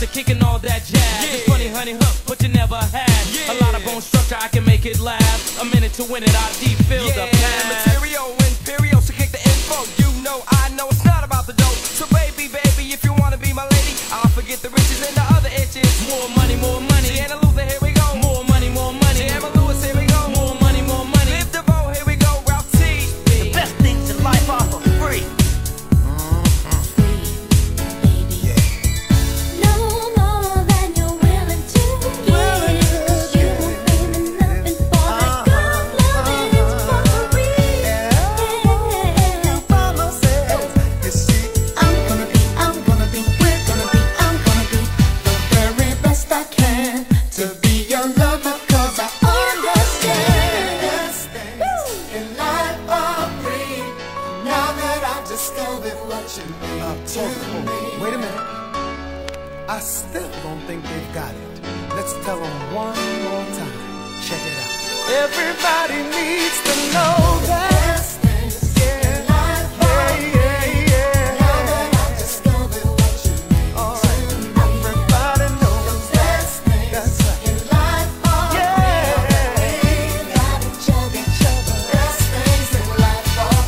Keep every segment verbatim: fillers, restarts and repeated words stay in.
used to kicking all that jazz. Yeah. It's funny, honey, hook, but you never had. Yeah. A lot of bone structure, I can make it last. A minute to win it, I deep feel yeah. the past. Material, imperial, so kick the info. You know, I know it's not about the dope. So baby, baby, if you wanna be my lady, I'll forget the riches and the other itches. More money, more money. Deanna Luther, here we go. More money, more money. Deanna Lewis, here we go. More money, more money. Live DeVoe, here we go. Ralph T. The best things in life are for free. Everybody needs to know that. Best things yeah. in life are yeah, yeah, yeah. Now that I've discovered what you mean oh, to me. Everybody knows the best things that's right. in life are yeah. real. We got each other, each other. Best things in life are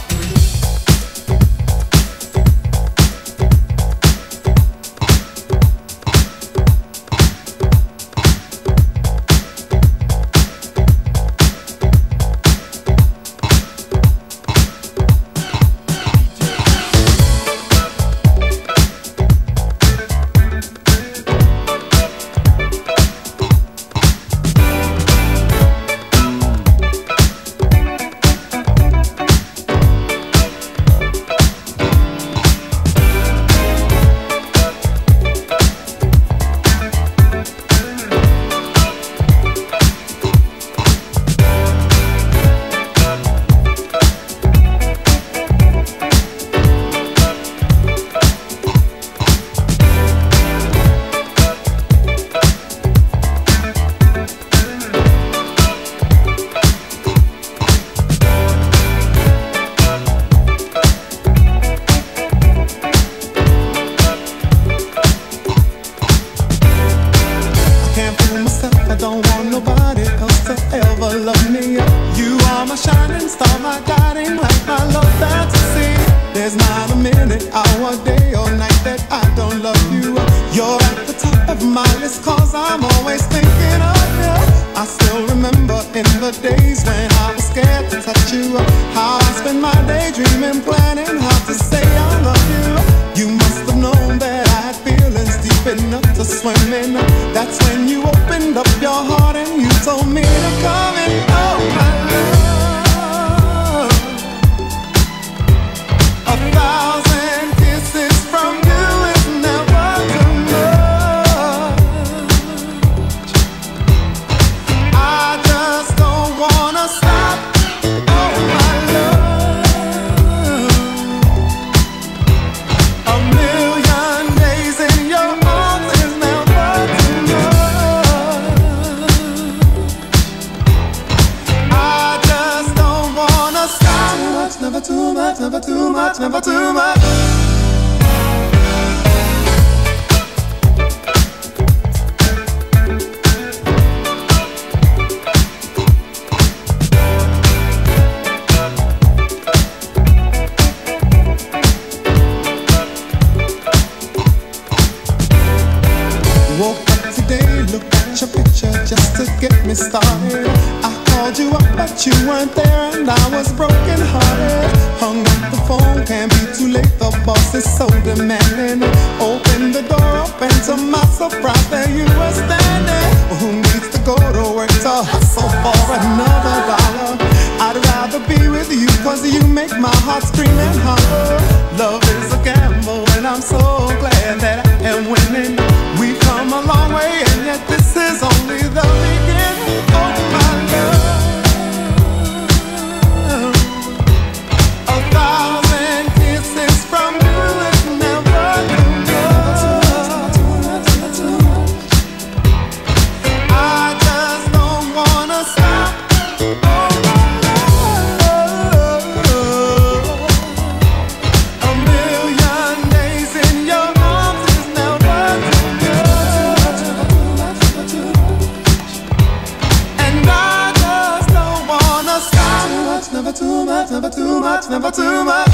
much, never too much.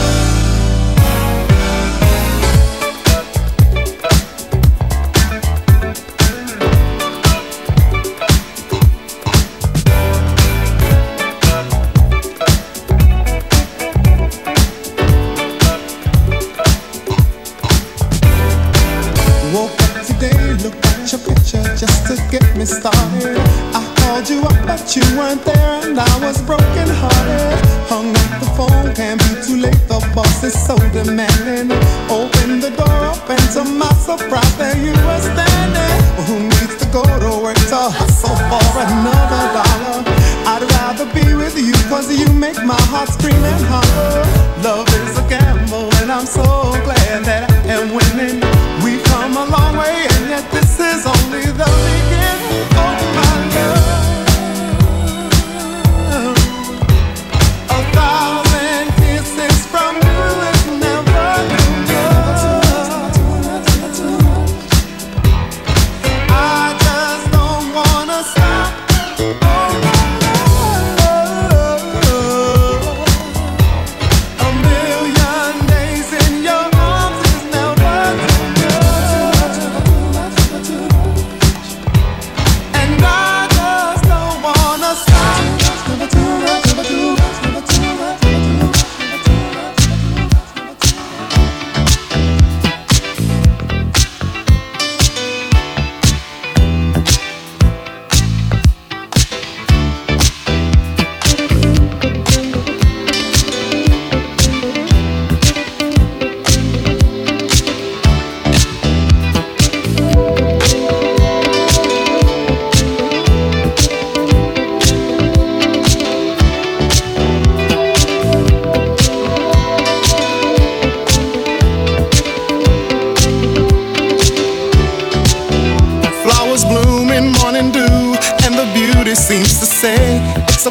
Started. I called you up, but you weren't there, and I was broken hearted. Hung up the phone, can't be too late, the boss is so demanding. Opened the door up, and to my surprise, there you were standing. Well, who needs to go to work to hustle for another dollar? I'd rather be with you, cause you make my heart scream and holler. Love is a gamble, and I'm so glad that I am winning. We've come a long way, and yet this is only the beginning. It's a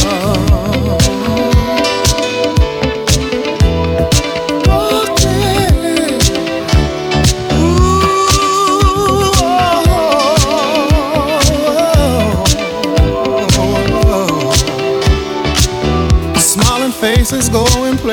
Faces going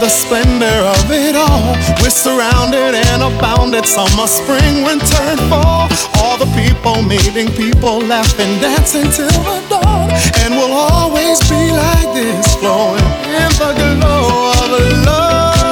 The splendor of it all, we're surrounded and abounded. Summer, spring, winter, and fall. All the people meeting people, laughing, dancing till the dawn. And we'll always be like this, flowing in the glow of love. Oh,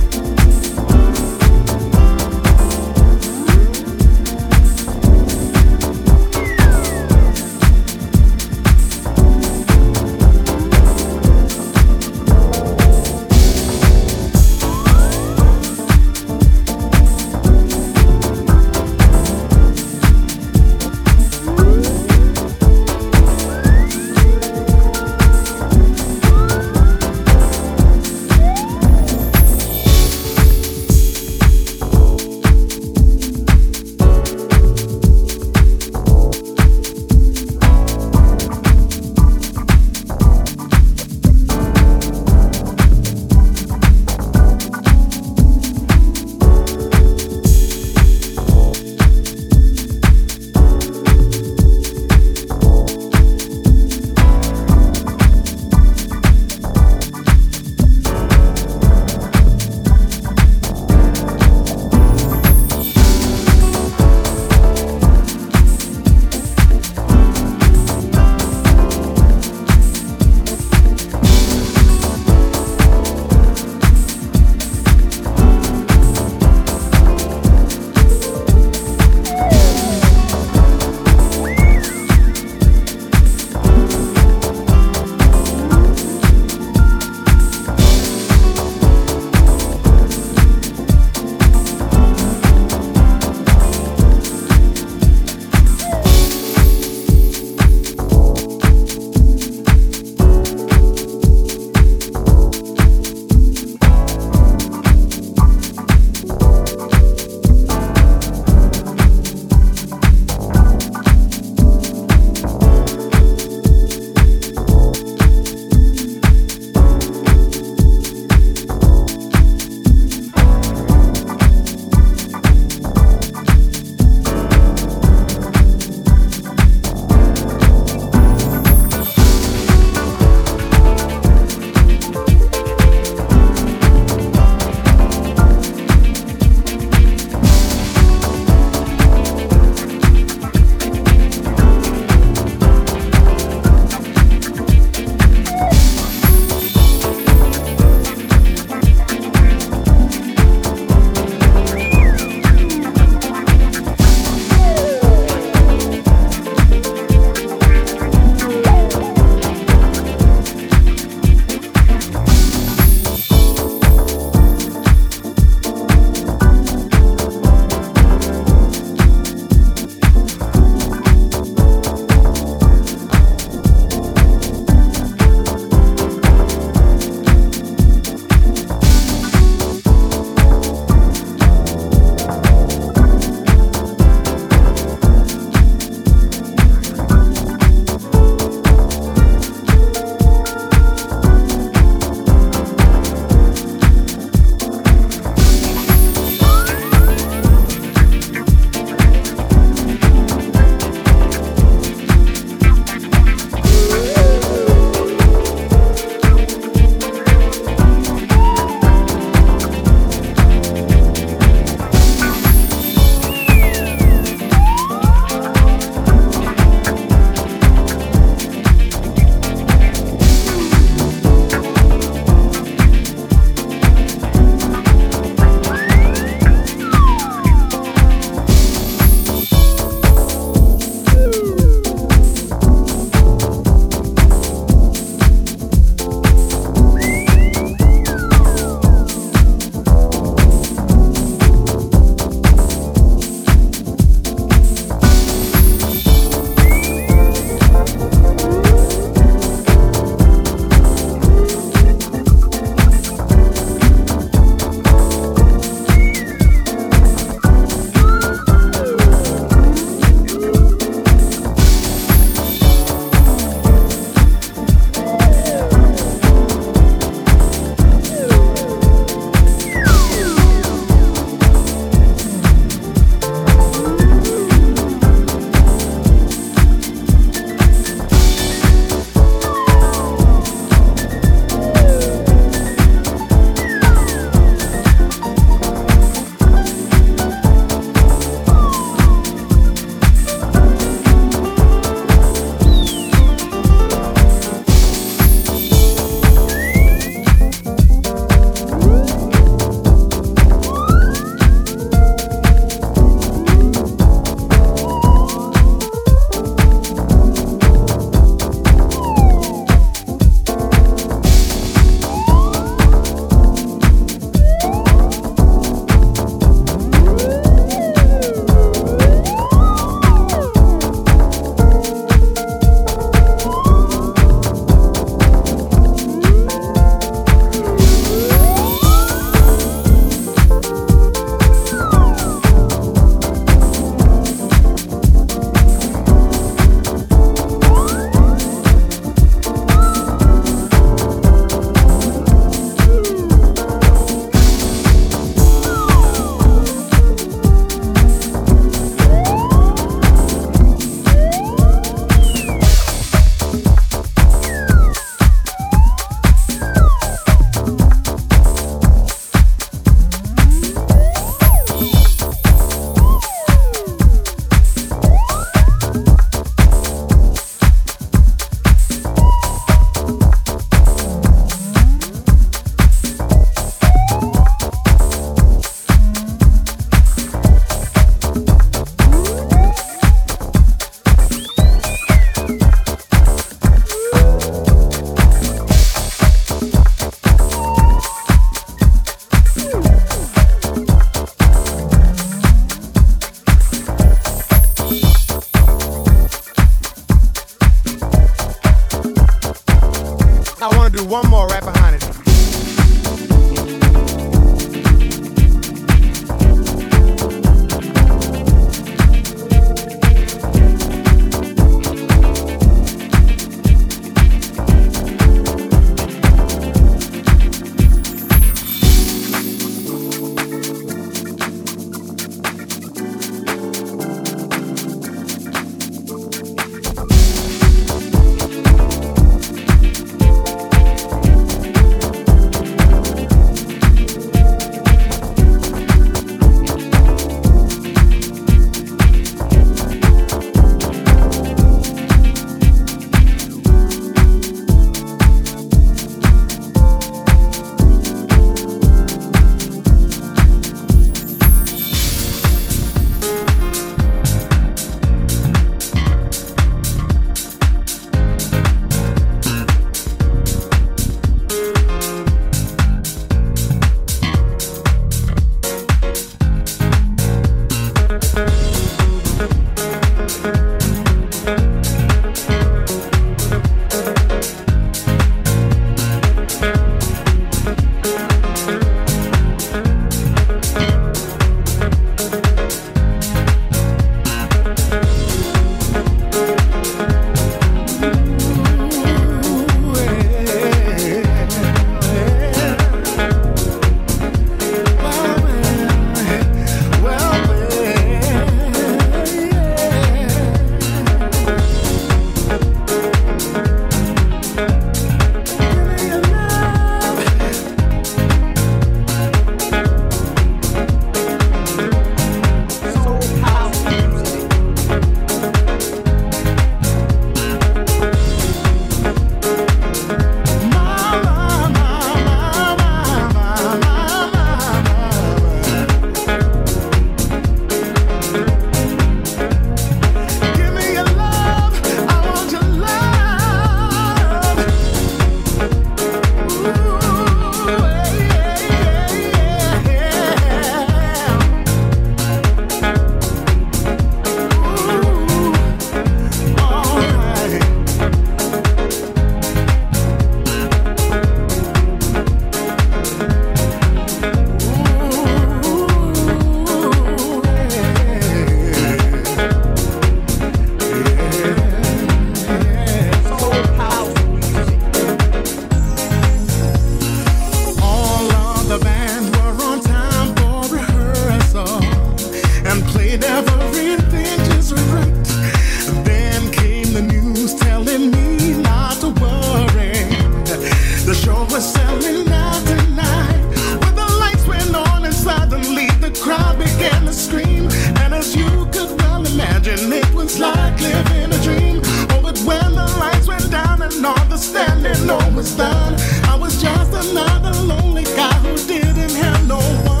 was down. I was just another lonely guy who didn't have no one.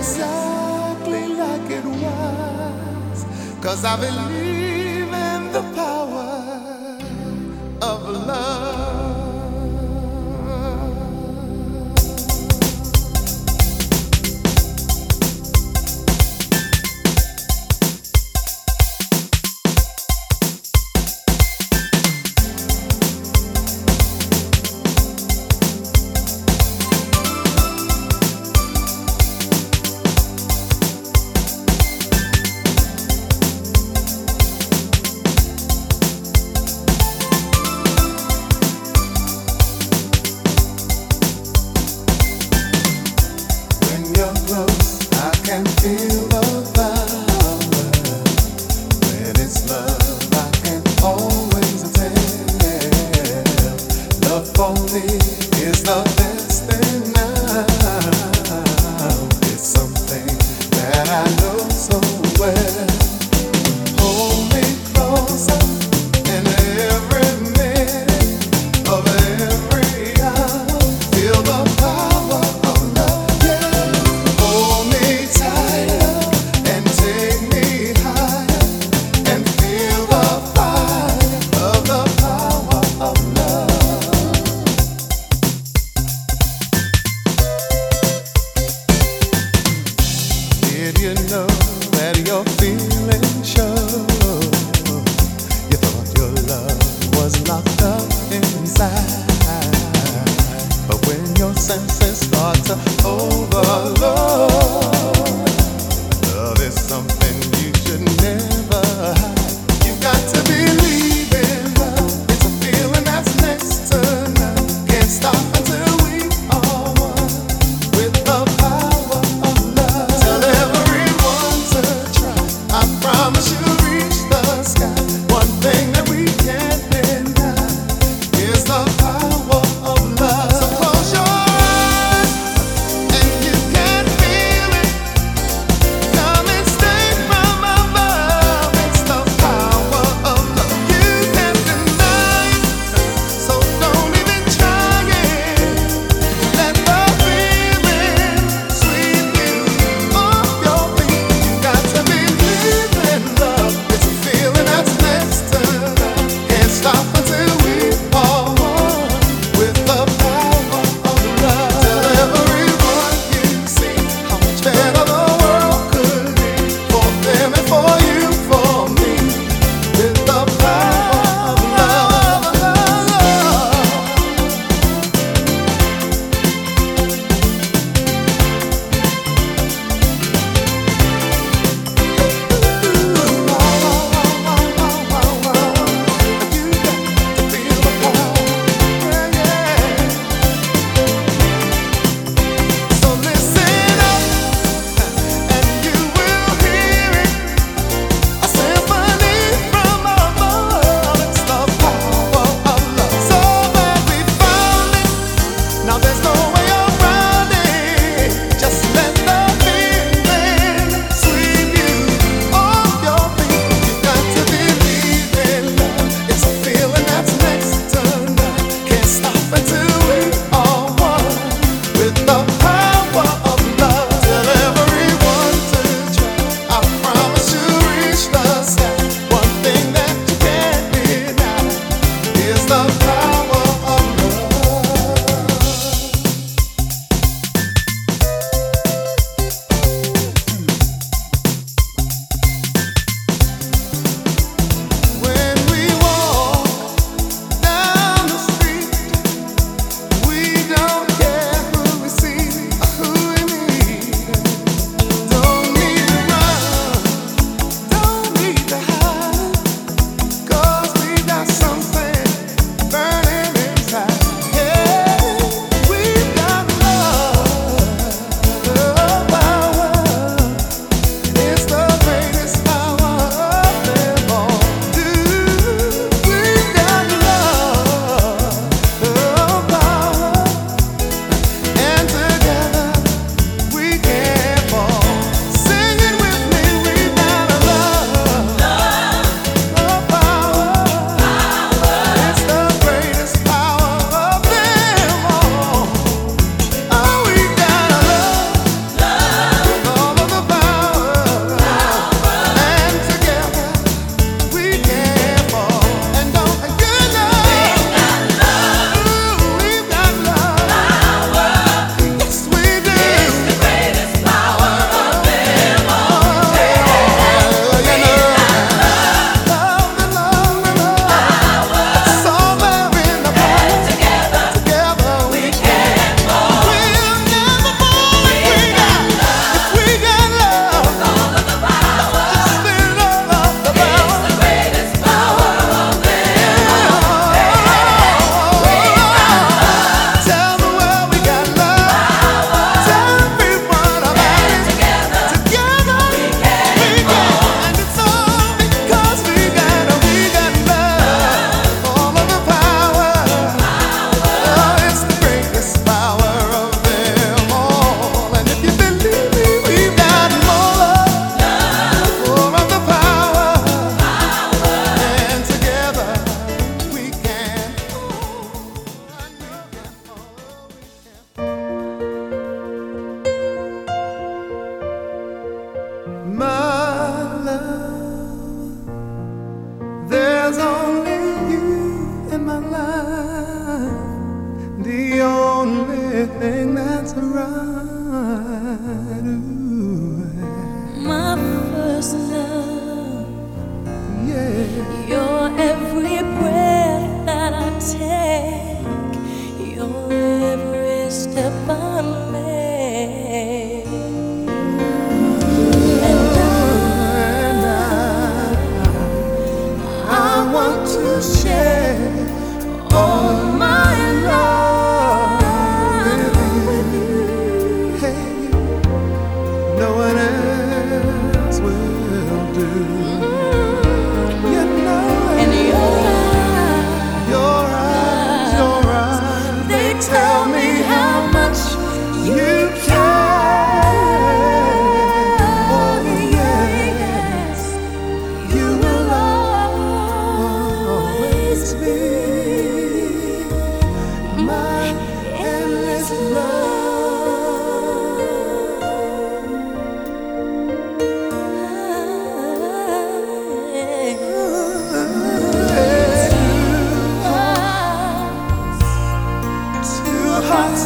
exactly like it was, 'cause I believe in the power of love.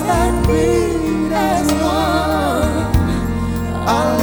That beat as one. I